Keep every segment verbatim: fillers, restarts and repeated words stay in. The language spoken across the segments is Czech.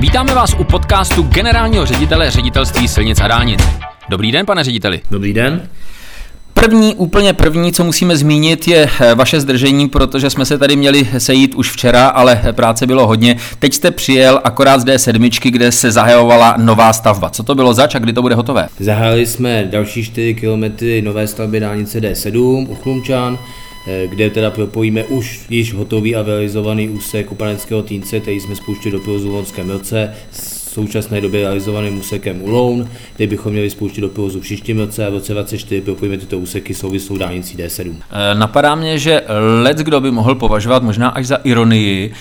Vítáme vás u podcastu generálního ředitele ředitelství silnic a dálnic. Dobrý den, pane řediteli. Dobrý den. První, úplně první, co musíme zmínit, je vaše zdržení, protože jsme se tady měli sejít už včera, ale práce bylo hodně. Teď jste přijel akorát z D sedm, kde se zahajovala nová stavba. Co to bylo zač a kdy to bude hotové? Zahájili jsme další čtyři kilometry nové stavby dálnice D sedm u Chlumčan, kde teda propojíme už již hotový a realizovaný úsek u Paneckého Týnce, který jsme spouštěli do provozu v loňském roce, v současné době realizovaným úsekem u Loun, který bychom měli spouštět do provozu v příštím roce a v roce dvacet dvacet čtyři propojíme tyto úseky souvislou dálnicí D sedm. Napadá mě, že leckdo by mohl považovat možná až za ironii,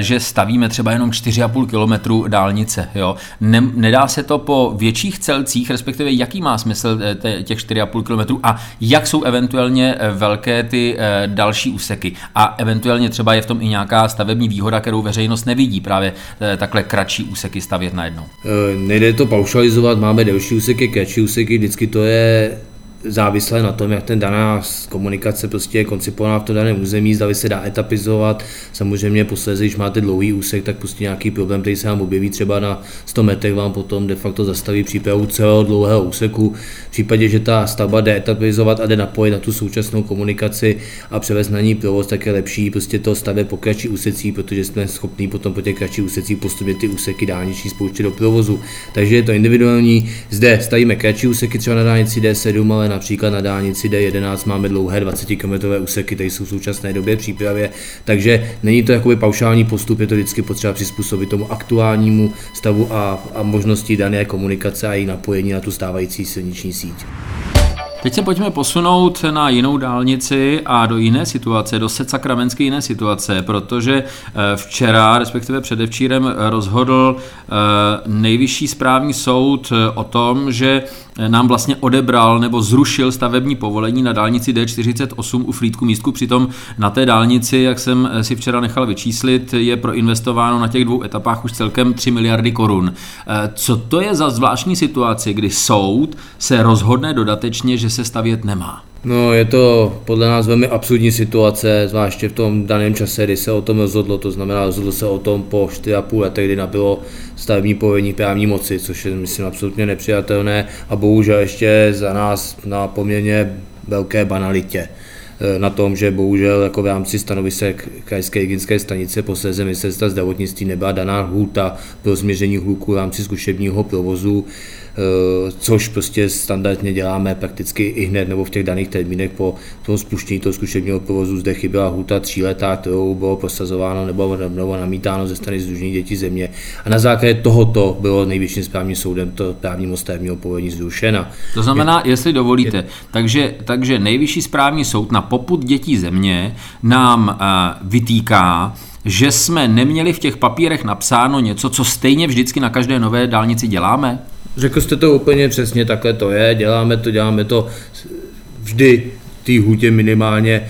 že stavíme třeba jenom čtyři a půl kilometru dálnice. Jo? Ne, nedá se to po větších celcích, respektive jaký má smysl těch čtyři a půl kilometru a jak jsou eventuálně velké ty další úseky. A eventuálně třeba je v tom i nějaká stavební výhoda, kterou veřejnost nevidí, právě takhle kratší úseky stavět najednou. E, nejde to paušalizovat, máme delší úseky, kratší úseky, vždycky to je závislé na tom, jak ten daná komunikace prostě je koncipovaná v tom daném území, zda se dá etapizovat. Samozřejmě posledně, když máte dlouhý úsek, tak prostě nějaký problém, který se vám objeví třeba na sto metrech, vám potom de facto zastaví přípravu celého dlouhého úseku. V případě, že ta stavba jde etapizovat a jde napojit na tu současnou komunikaci a převést na ní provoz, tak je lepší prostě to stavět po kratší úsecích, protože jsme schopni potom po těch kratších úsecích postupně ty úseky dálniční spouštět do provozu. Takže je to individuální. Zde stavíme kratší úseky třeba na dálnici D sedm, ale například na dálnici D jedenáct máme dlouhé dvacetikilometrové úseky, které jsou v současné době v přípravě, takže není to jakoby paušální postup, je to vždycky potřeba přizpůsobit tomu aktuálnímu stavu a, a možnosti dané komunikace a její napojení na tu stávající silniční síť. Teď se pojďme posunout na jinou dálnici a do jiné situace, do sakramentsky jiné situace, protože včera, respektive předevčírem, rozhodl nejvyšší správní soud o tom, že nám vlastně odebral nebo zrušil stavební povolení na dálnici D čtyřicet osm u Frýdku-Místku. Přitom na té dálnici, jak jsem si včera nechal vyčíslit, je proinvestováno na těch dvou etapách už celkem tři miliardy korun. Co to je za zvláštní situaci, kdy soud se rozhodne dodatečně, že se stavět nemá? No, je to podle nás velmi absurdní situace, zvláště v tom daném čase, kdy se o tom rozhodlo, to znamená rozhodlo se o tom po čtyři a půl letech, kdy nabylo stavební povolení právní moci, což je, myslím, absolutně nepřijatelné a bohužel ještě za nás na poměrně velké banalitě. Na tom, že bohužel jako v rámci stanovisek krajské hygienické stanice posléze ministerstva zdravotnictví nebyla daná lhůta pro změření hluku v rámci zkušebního provozu, což prostě standardně děláme prakticky i hned nebo v těch daných termínech po tom spuštění toho zkušebního provozu. Zde chyběla hluta tříletá, kterou bylo prosazováno nebo, nebo namítáno ze strany Sdružení Dětí země. A na základě tohoto bylo nejvyšším správním soudem to právní moc stavebního povolení zrušena. To znamená, je, jestli dovolíte, je, takže, takže nejvyšší správní soud na popud Dětí země nám uh, vytýká, že jsme neměli v těch papírech napsáno něco, co stejně vždycky na každé nové dálnici děláme? Řekl jste to úplně přesně, takhle to je, děláme to, děláme to vždy v té hůtě minimálně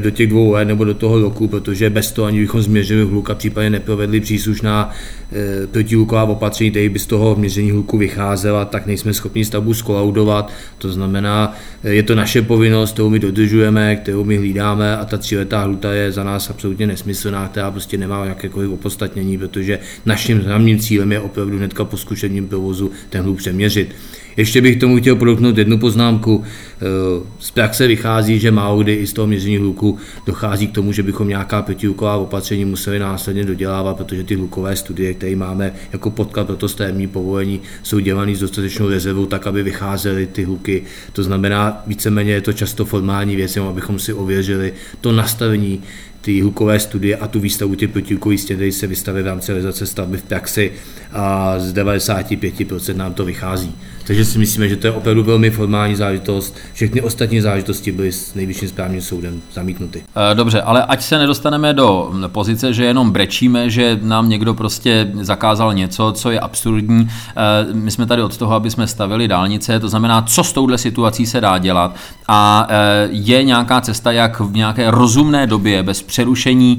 do těch dvou let nebo do toho roku, protože bez toho ani bychom změřili hluk a případně neprovedli příslušná e, protihluková opatření, které by z toho měření hluku vycházela, tak nejsme schopni stavbu skolaudovat, to znamená, je to naše povinnost, kterou my dodržujeme, kterou my hlídáme a ta tříletá hluta je za nás absolutně nesmyslná, která prostě nemá jakékoliv opodstatnění, protože naším hlavním cílem je opravdu hnedka po zkušebním provozu ten hluk přeměřit. Ještě bych tomu chtěl podotknout jednu poznámku. Z praxe vychází, že málokdy i z toho měření hluku dochází k tomu, že bychom nějaká protihluková opatření museli následně dodělávat, protože ty hlukové studie, které máme jako podklad pro to stavební povolení, jsou dělané s dostatečnou rezervou tak, aby vycházely ty hluky. To znamená, víceméně je to často formální věc, abychom si ověřili to nastavení ty hlukové studie a tu výstavu těch protihlukových stěn, které se vystaví v rámci realizace stavby v praxi a z devadesát pět procent nám to vychází. Takže si myslíme, že to je opravdu velmi formální záležitost. Všechny ostatní záležitosti byly s nejvyšším správním soudem zamítnuty. Dobře, ale ať se nedostaneme do pozice, že jenom brečíme, že nám někdo prostě zakázal něco, co je absurdní. My jsme tady od toho, aby jsme stavili dálnice, to znamená, co s touhle situací se dá dělat a je nějaká cesta, jak v nějaké rozumné době bez přerušení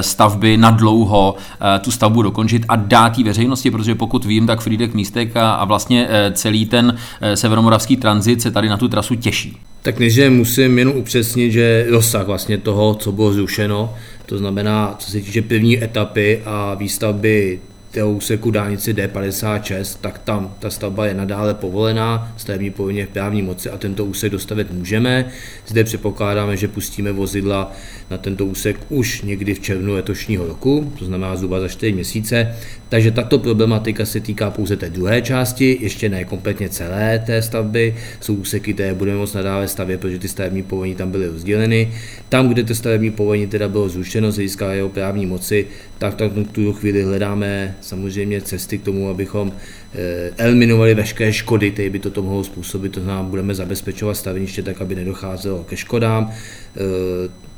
stavby na dlouho tu stavbu dokončit a dát jí veřejnosti, protože pokud vím, tak Frýdek-Místek a vlastně celý ten severomoravský tranzit se tady na tu trasu těší. Tak než musím jenom upřesnit, že rozsah vlastně toho, co bylo zrušeno, to znamená, co se týče první etapy a výstavby úseku dálnici D padesát šest, tak tam ta stavba je nadále povolená, stavební povolení je v právní moci a tento úsek dostavit můžeme. Zde předpokládáme, že pustíme vozidla na tento úsek už někdy v červnu letošního roku, to znamená zhruba za čtyři měsíce, takže tato problematika se týká pouze té druhé části, ještě ne kompletně celé té stavby, jsou úseky, které budeme moc nadále stavět, protože ty stavební povolení tam byly rozděleny. Tam, kde to stavební povolení teda bylo zrušeno z hlediska jeho právní moci, tak tak v tu chvíli hledáme samozřejmě cesty k tomu, abychom eliminovali veškeré škody, které by to mohlo způsobit, to znamená, budeme zabezpečovat staveniště tak, aby nedocházelo ke škodám.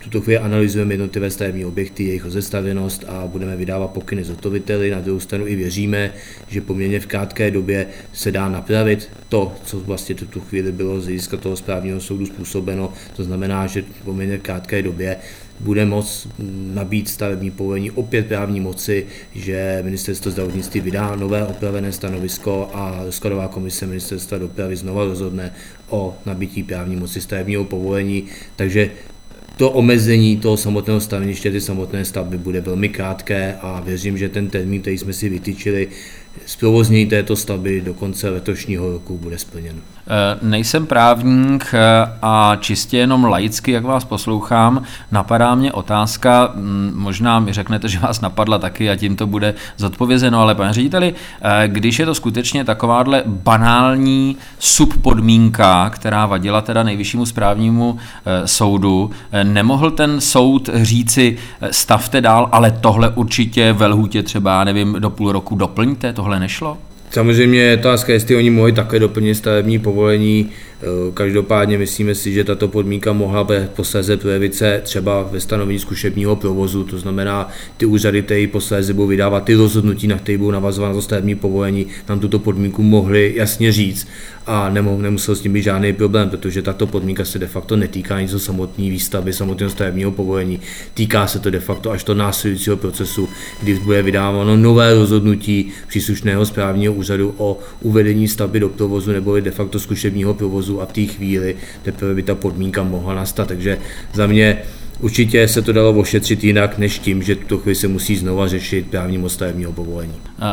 Tuto chvíli analyzujeme jednotlivé stavební objekty, jejich rozestavěnost a budeme vydávat pokyny zhotoviteli. Na druhou stranu i věříme, že poměrně v krátké době se dá napravit to, co vlastně tuto chvíli bylo z hlediska toho správního soudu způsobeno. To znamená, že poměrně v krátké době bude moct nabít stavební povolení opět právní moci, že ministerstvo zdravotnictví vydá nové opravené stanovisko a skladová komise ministerstva dopravy znova rozhodne o nabití právní moci stavebního povolení. Takže to omezení toho samotného staveniště, ty samotné stavby bude velmi krátké a věřím, že ten termín, který jsme si vytyčili, zprovoznění této stavby do konce letošního roku bude splněn. Nejsem právník a čistě jenom laicky, jak vás poslouchám, napadá mě otázka, možná mi řeknete, že vás napadla taky a tím to bude zodpovězeno, ale pane řediteli, když je to skutečně takováhle banální subpodmínka, která vadila teda nejvyššímu správnímu soudu, nemohl ten soud říci stavte dál, ale tohle určitě ve lhůtě třeba, nevím, do půl roku doplňte, tohle nešlo? Samozřejmě je otázka, jestli oni mohli také doplnit stavební povolení. Každopádně myslíme si, že tato podmínka mohla posléze projevit se třeba ve stanovení zkušebního provozu, to znamená ty úřady, které posléze budou vydávat ty rozhodnutí, na které budou navazována to stavební povolení, nám tuto podmínku mohli jasně říct a nemusel s tím být žádný problém, protože tato podmínka se de facto netýká nic o samotné výstavby, samotného stavebního povolení, týká se to de facto až do následujícího procesu, kdy bude vydáváno nové rozhodnutí příslušného správního úřadu o uvedení stavby do provozu nebo de facto zkušebního provozu. A v té chvíli teprve by ta podmínka mohla nastat, takže za mě určitě se to dalo ošetřit jinak než tím, že tuto chvíli se musí znova řešit právní moc stavebního povolení.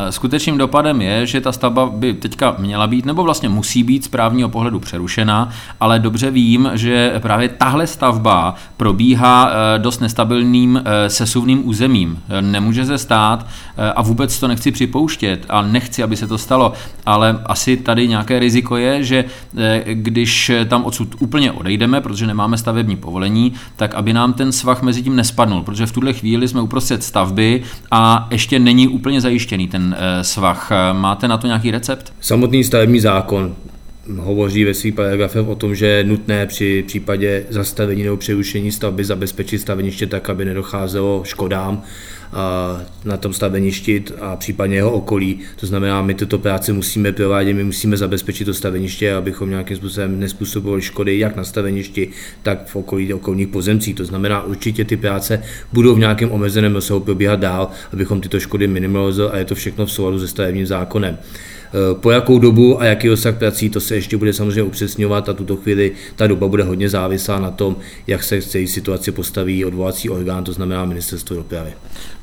Skutečným dopadem je, že ta stavba by teďka měla být, nebo vlastně musí být z právního pohledu přerušena, ale dobře vím, že právě tahle stavba probíhá dost nestabilním sesuvným územím. Nemůže se stát a vůbec to nechci připouštět a nechci, aby se to stalo, ale asi tady nějaké riziko je, že když tam odsud úplně odejdeme, protože nemáme stavební povolení, tak aby nám ten svah mezi tím nespadnul, protože v tuhle chvíli jsme uprostřed stavby a ještě není úplně zajištěný ten svah. Máte na to nějaký recept? Samotný stavební zákon hovoří ve svých paragrafech o tom, že je nutné při případě zastavení nebo přerušení stavby zabezpečit staveniště tak, aby nedocházelo škodám na tom staveništi a případně jeho okolí. To znamená, my tuto práci musíme provádět, my musíme zabezpečit to staveniště, abychom nějakým způsobem nezpůsobovali škody jak na staveništi, tak v okolí okolních pozemcích. To znamená, určitě ty práce budou v nějakém omezeném rozsahu probíhat dál, abychom tyto škody minimalizovali a je to všechno v souladu se stavebním zákonem. Po jakou dobu a jaký rozsah prací, to se ještě bude samozřejmě upřesňovat a tuto chvíli ta doba bude hodně závislá na tom, jak se k celé situaci postaví odvolací orgán, to znamená ministerstvo dopravy.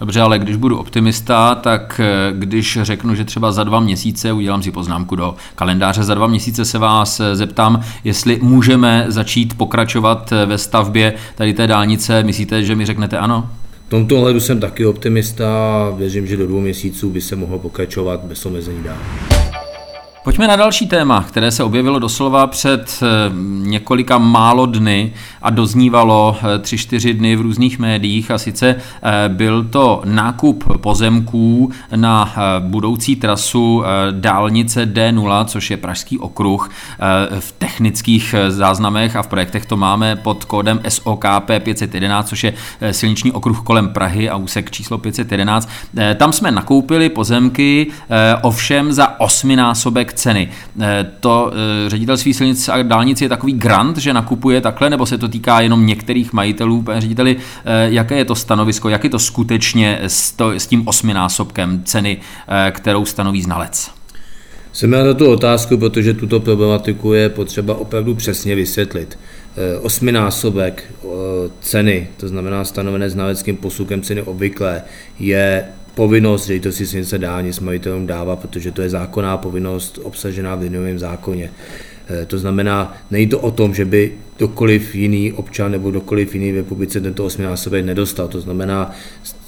Dobře, ale když budu optimista, tak když řeknu, že třeba za dva měsíce, udělám si poznámku do kalendáře, za dva měsíce se vás zeptám, jestli můžeme začít pokračovat ve stavbě tady té dálnice, myslíte, že mi řeknete ano? V tomto ohledu jsem taky optimista a věřím, že do dvou měsíců by se mohlo pokračovat bez omezení dál. Pojďme na další téma, které se objevilo doslova před několika málo dny a doznívalo tři, čtyři dny v různých médiích a sice byl to nákup pozemků na budoucí trasu dálnice D nula, což je Pražský okruh. V technických záznamech a v projektech to máme pod kódem S O K P pět set jedenáct, což je silniční okruh kolem Prahy a úsek číslo pět set jedenáct. Tam jsme nakoupili pozemky, ovšem za osminásobek ceny. To ředitelství silnic a dálnic je takový grant, že nakupuje takhle, nebo se to týká jenom některých majitelů? Pane řediteli, jaké je to stanovisko, jak je to skutečně s, to, s tím osminásobkem ceny, kterou stanoví znalec? Jsem na tu otázku, protože tuto problematiku je potřeba opravdu přesně vysvětlit. Osminásobek ceny, to znamená stanovené znaleckým posudkem ceny obvyklé, je povinnost, že to si silnice dálnic majitelům dává, protože to je zákonná povinnost obsažená v liniovém zákoně. To znamená, není to o tom, že by dokoliv jiný občan nebo dokoliv jiný v republice tento osminásobek nedostal. To znamená,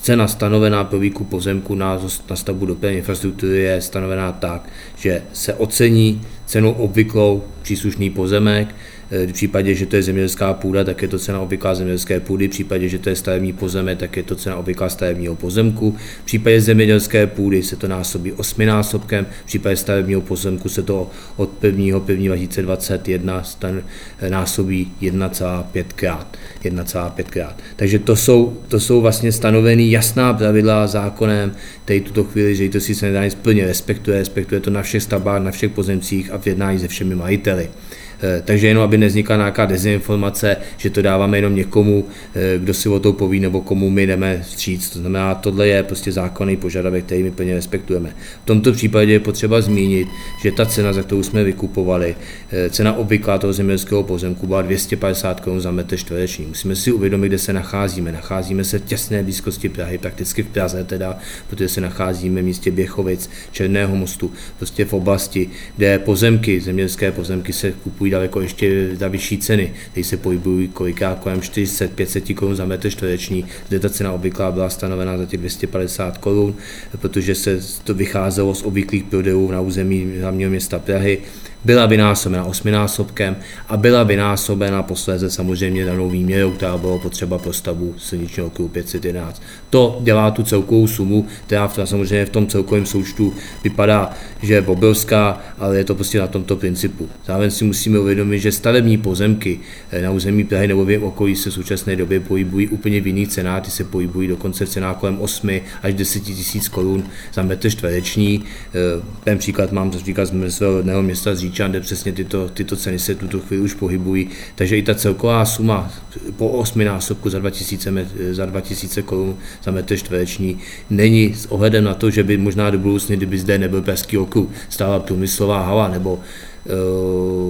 cena stanovená pro výkup pozemku na, na stavbu dopravní infrastruktury je stanovená tak, že se ocení cenou obvyklou příslušný pozemek. V případě, že to je zemědělská půda, tak je to cena obvyklá zemědělské půdy, v případě, že to je stavební pozemek, tak je to cena obvyklá stavebního pozemku, v případě zemědělské půdy se to násobí osminásobkem, v případě stavebního pozemku se to od prvního prvního dva tisíce dvacet jedna stan, násobí jedna celá pětkrát. Takže to jsou, to jsou vlastně stanovený jasná pravidla zákonem, tady tuto chvíli, že to si se nedá nic plně respektuje, respektuje to na všech stavbách, na všech pozemcích a v jednání se všemi majiteli. Takže jenom, aby nevznikla nějaká dezinformace, že to dáváme jenom někomu, kdo si o to poví, nebo komu my jdeme vstříc. To znamená, tohle je prostě zákonný požadavek, který my plně respektujeme. V tomto případě je potřeba zmínit, že ta cena, za kterou jsme vykupovali, cena obvyklá toho zemědělského pozemku byla dvě stě padesát korun za metr čtvereční. Musíme si uvědomit, kde se nacházíme. Nacházíme se v těsné blízkosti Prahy, prakticky v Praze teda, protože se nacházíme v místě Běchovic, Černého mostu, prostě v oblasti, kde pozemky, zemědělské pozemky se kupují daleko ještě za vyšší ceny, teď se pohybují kolikrát kolem čtyři sta až pět set korun za metr čtvereční, kde ta cena obvyklá byla stanovena za těch dvě stě padesát korun, protože se to vycházelo z obvyklých prodejů na území hlavního města Prahy, byla vynásobena osminásobkem a byla vynásobena posléze samozřejmě danou výměrou, která byla potřeba pro stavbu silničního okruhu pět set jedenáct. To dělá tu celkovou sumu, která samozřejmě v tom celkovém součtu vypadá, že je obrovská, ale je to prostě na tomto principu. Zároveň si musíme uvědomit, že stavební pozemky na území Prahy nebo v jejím okolí se v současné době pohybují úplně v jiných cenách, ty se pohybují dokonce v cenách kolem osm až deset tisíc korun za metr čtvereční. Ten příklad mám říkat z svého rodného města Zříč, kde přesně tyto, tyto ceny se tuto chvíli už pohybují, takže i ta celková suma po osminásobku za dva tisíce korun za metr čtvereční není s ohledem na to, že by možná do budoucny, kdyby zde nebyl Pražský okruh, stála průmyslová hala nebo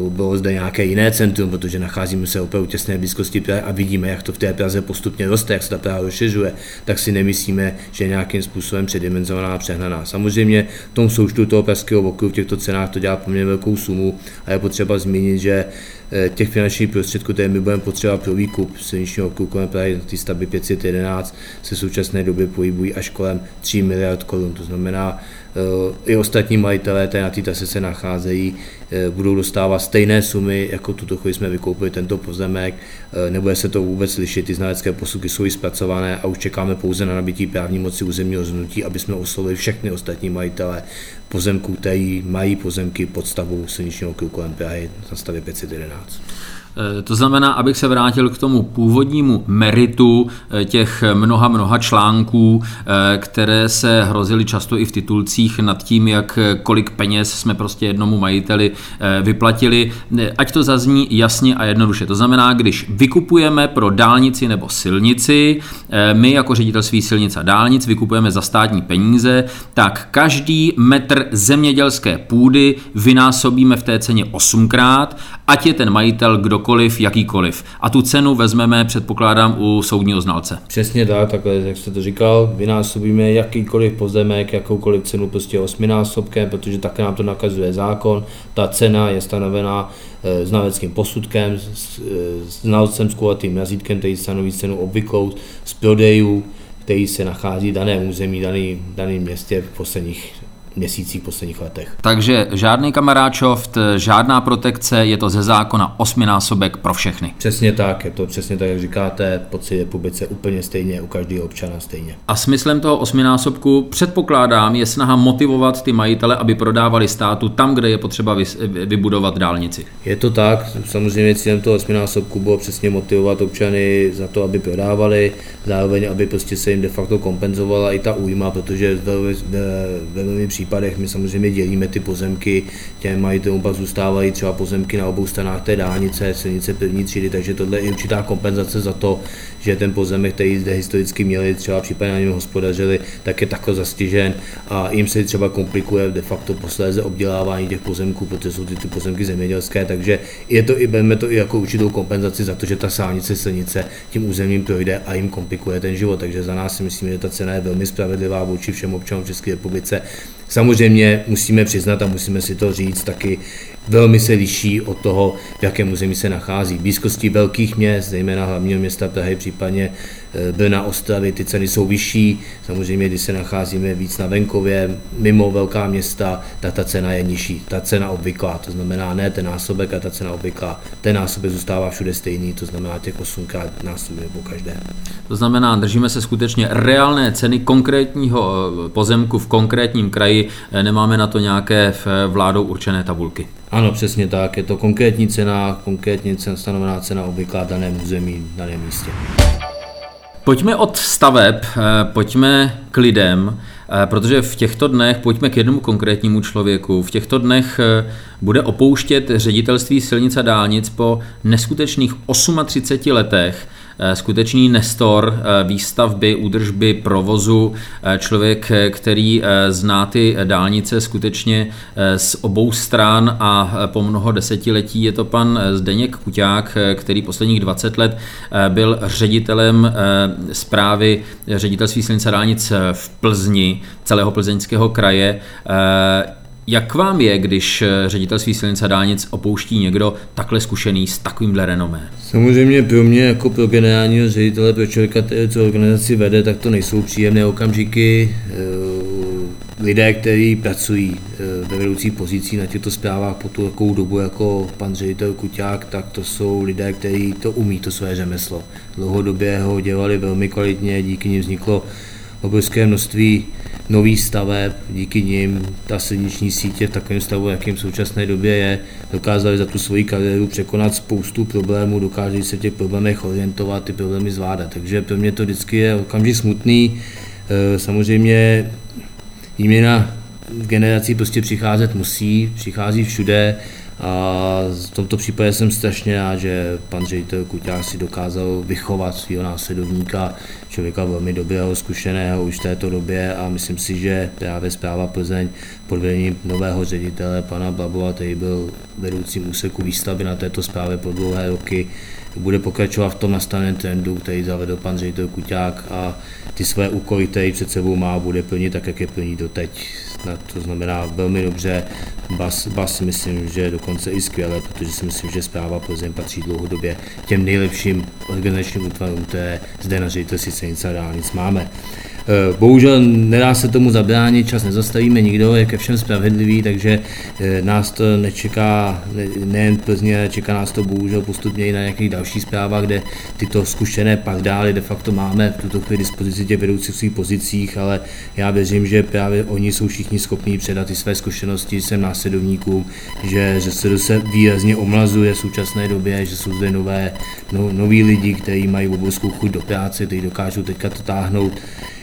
bylo zde nějaké jiné centrum, protože nacházíme se opravdu v těsné blízkosti Prahy a vidíme, jak to v té Praze postupně roste, jak se ta Praha rozšiřuje, tak si nemyslíme, že je nějakým způsobem předimenzovaná a přehnaná. Samozřejmě v tom součtu toho Pražského okruhu v těchto cenách to dělá poměrně velkou sumu a je potřeba zmínit, že těch finančních prostředků, které my budeme potřebovat pro výkup silničního okruhu kolem Prahy na stavby pět set jedenáct, se v současné době pohybují až kolem tří miliard korun. To znamená, i ostatní majitelé té na té trase se nacházejí, budou dostávat stejné sumy, jako tuto chvíli jsme vykoupili tento pozemek, nebude se to vůbec lišit, ty znalecké posudky jsou již zpracované a už čekáme pouze na nabití právní moci územního rozhodnutí, aby jsme oslovili všechny ostatní majitele pozemků, kteří mají pozemky pod stavbou silničního okruhu kolem Prahy na stavbě pět set jedenáct. To znamená, abych se vrátil k tomu původnímu meritu těch mnoha, mnoha článků, které se hrozily často i v titulcích nad tím, jak kolik peněz jsme prostě jednomu majiteli vyplatili. Ať to zazní jasně a jednoduše. To znamená, když vykupujeme pro dálnici nebo silnici, my jako ředitelství silnic a dálnic vykupujeme za státní peníze, tak každý metr zemědělské půdy vynásobíme v té ceně osmkrát, ať je ten majitel kdokoliv, jakýkoliv. A tu cenu vezmeme, předpokládám, u soudního znalce. Přesně tak, takhle, jak jste to říkal, vynásobíme jakýkoliv pozemek, jakoukoliv cenu prostě osminásobkem, protože také nám to nakazuje zákon. Ta cena je stanovená e, znaleckým posudkem, s, e, znalcem s kulatým razítkem, který stanoví cenu obvyklou z prodejů, který se nachází v daném území, daný, daném městě v posledních měsících, posledních letech. Takže žádný kamaráčoft, žádná protekce, je to ze zákona osminásobek pro všechny. Přesně tak, je to přesně tak, jak říkáte, po celé republice úplně stejně, u každého občana stejně. A smyslem toho osminásobku, předpokládám, je snaha motivovat ty majitele, aby prodávali státu tam, kde je potřeba vybudovat dálnici. Je to tak, samozřejmě cílem toho osminásobku bylo přesně motivovat občany za to, aby prodávali, zároveň, aby prostě se jim de facto kompenzovala i ta újma, protože velmi, velmi případě my samozřejmě dělíme ty pozemky, těm majitelům pak zůstávají třeba pozemky na obou stranách té dálnice, silnice první třídy, takže tohle je určitá kompenzace za to, že ten pozemek, který zde historicky měli, třeba případně na něm hospodařili, tak je takto zastižen a jim se třeba komplikuje de facto posléze obdělávání těch pozemků, protože jsou ty, ty pozemky zemědělské, takže je to i berme to i jako určitou kompenzaci za to, že ta sálnice silnice tím územím projde a jim komplikuje ten život. Takže za nás si myslím, že ta cena je velmi spravedlivá vůči všem občanům v České republice. Samozřejmě musíme přiznat a musíme si to říct taky, velmi se liší od toho, v jakém území se nachází. V blízkosti velkých měst, zejména hlavního města Prahy, případně Brna, Ostravy, ty ceny jsou vyšší. Samozřejmě, když se nacházíme víc na venkově, mimo velká města, tak ta cena je nižší. Ta cena obvyklá, to znamená ne ten násobek, a ta cena obvyklá. Ten násobek zůstává všude stejný, to znamená těch osmkrát násobek po každé. To znamená, držíme se skutečně reálné ceny konkrétního pozemku v konkrétním kraji, nemáme na to nějaké vládou určené tabulky. Ano, přesně tak. Je to konkrétní cena, konkrétně stanovená cena obvyklá v daném území, v daném místě. Pojďme od staveb, pojďme k lidem, protože v těchto dnech, pojďme k jednomu konkrétnímu člověku, v těchto dnech bude opouštět ředitelství silnic a dálnic po neskutečných třiceti osmi letech skutečný nestor výstavby, údržby, provozu, člověk, který zná ty dálnice skutečně z obou stran a po mnoho desetiletí je to pan Zdeněk Kuťák, který posledních dvacet let byl ředitelem správy ředitelství silnic a dálnic v Plzni, celého Plzeňského kraje. Jak vám je, když ředitelství silnic a dálnic opouští někdo takhle zkušený s takovýmhle renomé? Samozřejmě pro mě jako pro generálního ředitele, pro člověka, který co organizaci vede, tak to nejsou příjemné okamžiky. Lidé, kteří pracují ve vedoucích pozicích na těchto zprávách po tu takovou dobu jako pan ředitel Kuťák, tak to jsou lidé, kteří to umí, to své řemeslo. Dlouhodobě ho dělali velmi kvalitně, díky nim vzniklo obrovské množství nových staveb, díky nim ta silniční sítě v takovém stavu, jakým v současné době je, dokázali za tu svoji kariéru překonat spoustu problémů, dokáží se v těch problémech orientovat, ty problémy zvládat. Takže pro mě to vždycky je okamžik smutný. Samozřejmě výměna generací prostě přicházet musí, přichází všude a v tomto případě jsem strašně rád, že pan ředitel Kuťák si dokázal vychovat svého následovníka, člověka velmi dobrého, zkušeného už v této době a myslím si, že právě správa Plzeň pod vedením nového ředitele pana Babova, který byl vedoucím úseku výstavby na této správě po dlouhé roky, bude pokračovat v tom nastaném trendu, který zavedl pan ředitel Kuťák a ty své úkoly, které před sebou má, bude plnit tak, jak je plní doteď. To znamená velmi dobře, bas, bas myslím, že dokonce i skvěle, protože si myslím, že správa Plzeň patří dlouhodobě těm nejlepším organizačním útvarům, které zde na ředitelství silnic a dálnic máme. Bohužel nedá se tomu zabránit, čas nezastavíme nikdo, je ke všem spravedlivý, takže nás to nečeká nejen Plzně, ale čeká nás to bohužel postupně i na nějakých dalších zprávách, kde tyto zkušené pardály de facto máme v tuto chvíli dispozici těch vedoucích v svých pozicích, ale já věřím, že právě oni jsou všichni schopní předat i své zkušenosti sem následovníkům, že, že se se výrazně omlazuje v současné době, že jsou zde nové, no, noví lidi, kteří mají obrovskou chuť do práce, kteří dokážou teďka to táhnout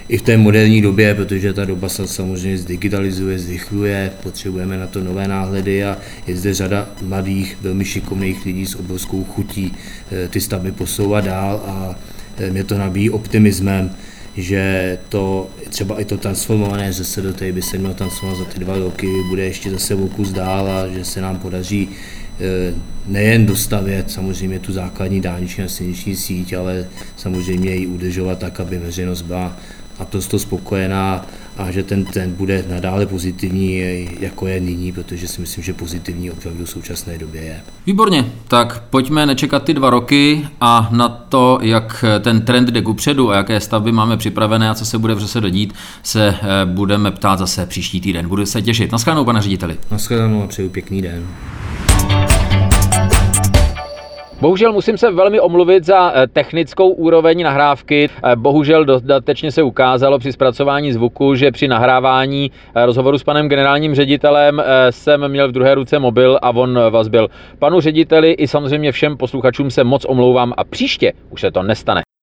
i v té moderní době, protože ta doba se samozřejmě zdigitalizuje, zrychluje, potřebujeme na to nové náhledy a je zde řada mladých, velmi šikovných lidí s obrovskou chutí ty stavby posouvat dál a mě to nabíjí optimismem, že to třeba i to transformované ŘSD, který by se měl transformovat za ty dva roky, bude ještě zase o kus dál a že se nám podaří nejen dostavět samozřejmě tu základní dálniční a silniční síť, ale samozřejmě ji udržovat tak, aby veřejnost byla naprosto spokojená a že ten trend bude nadále pozitivní, jako je nyní, protože si myslím, že pozitivní opravdu v současné době je. Výborně, tak pojďme nečekat ty dva roky a na to, jak ten trend jde kupředu a jaké stavby máme připravené a co se bude v ŘSD dít, se budeme ptát zase příští týden. Budu se těšit. Naschledanou, pane řediteli. Naschledanou a přeju pěkný den. Bohužel musím se velmi omluvit za technickou úroveň nahrávky. Bohužel dodatečně se ukázalo při zpracování zvuku, že při nahrávání rozhovoru s panem generálním ředitelem jsem měl v druhé ruce mobil a on vás byl. Panu řediteli i samozřejmě všem posluchačům se moc omlouvám a příště už se to nestane.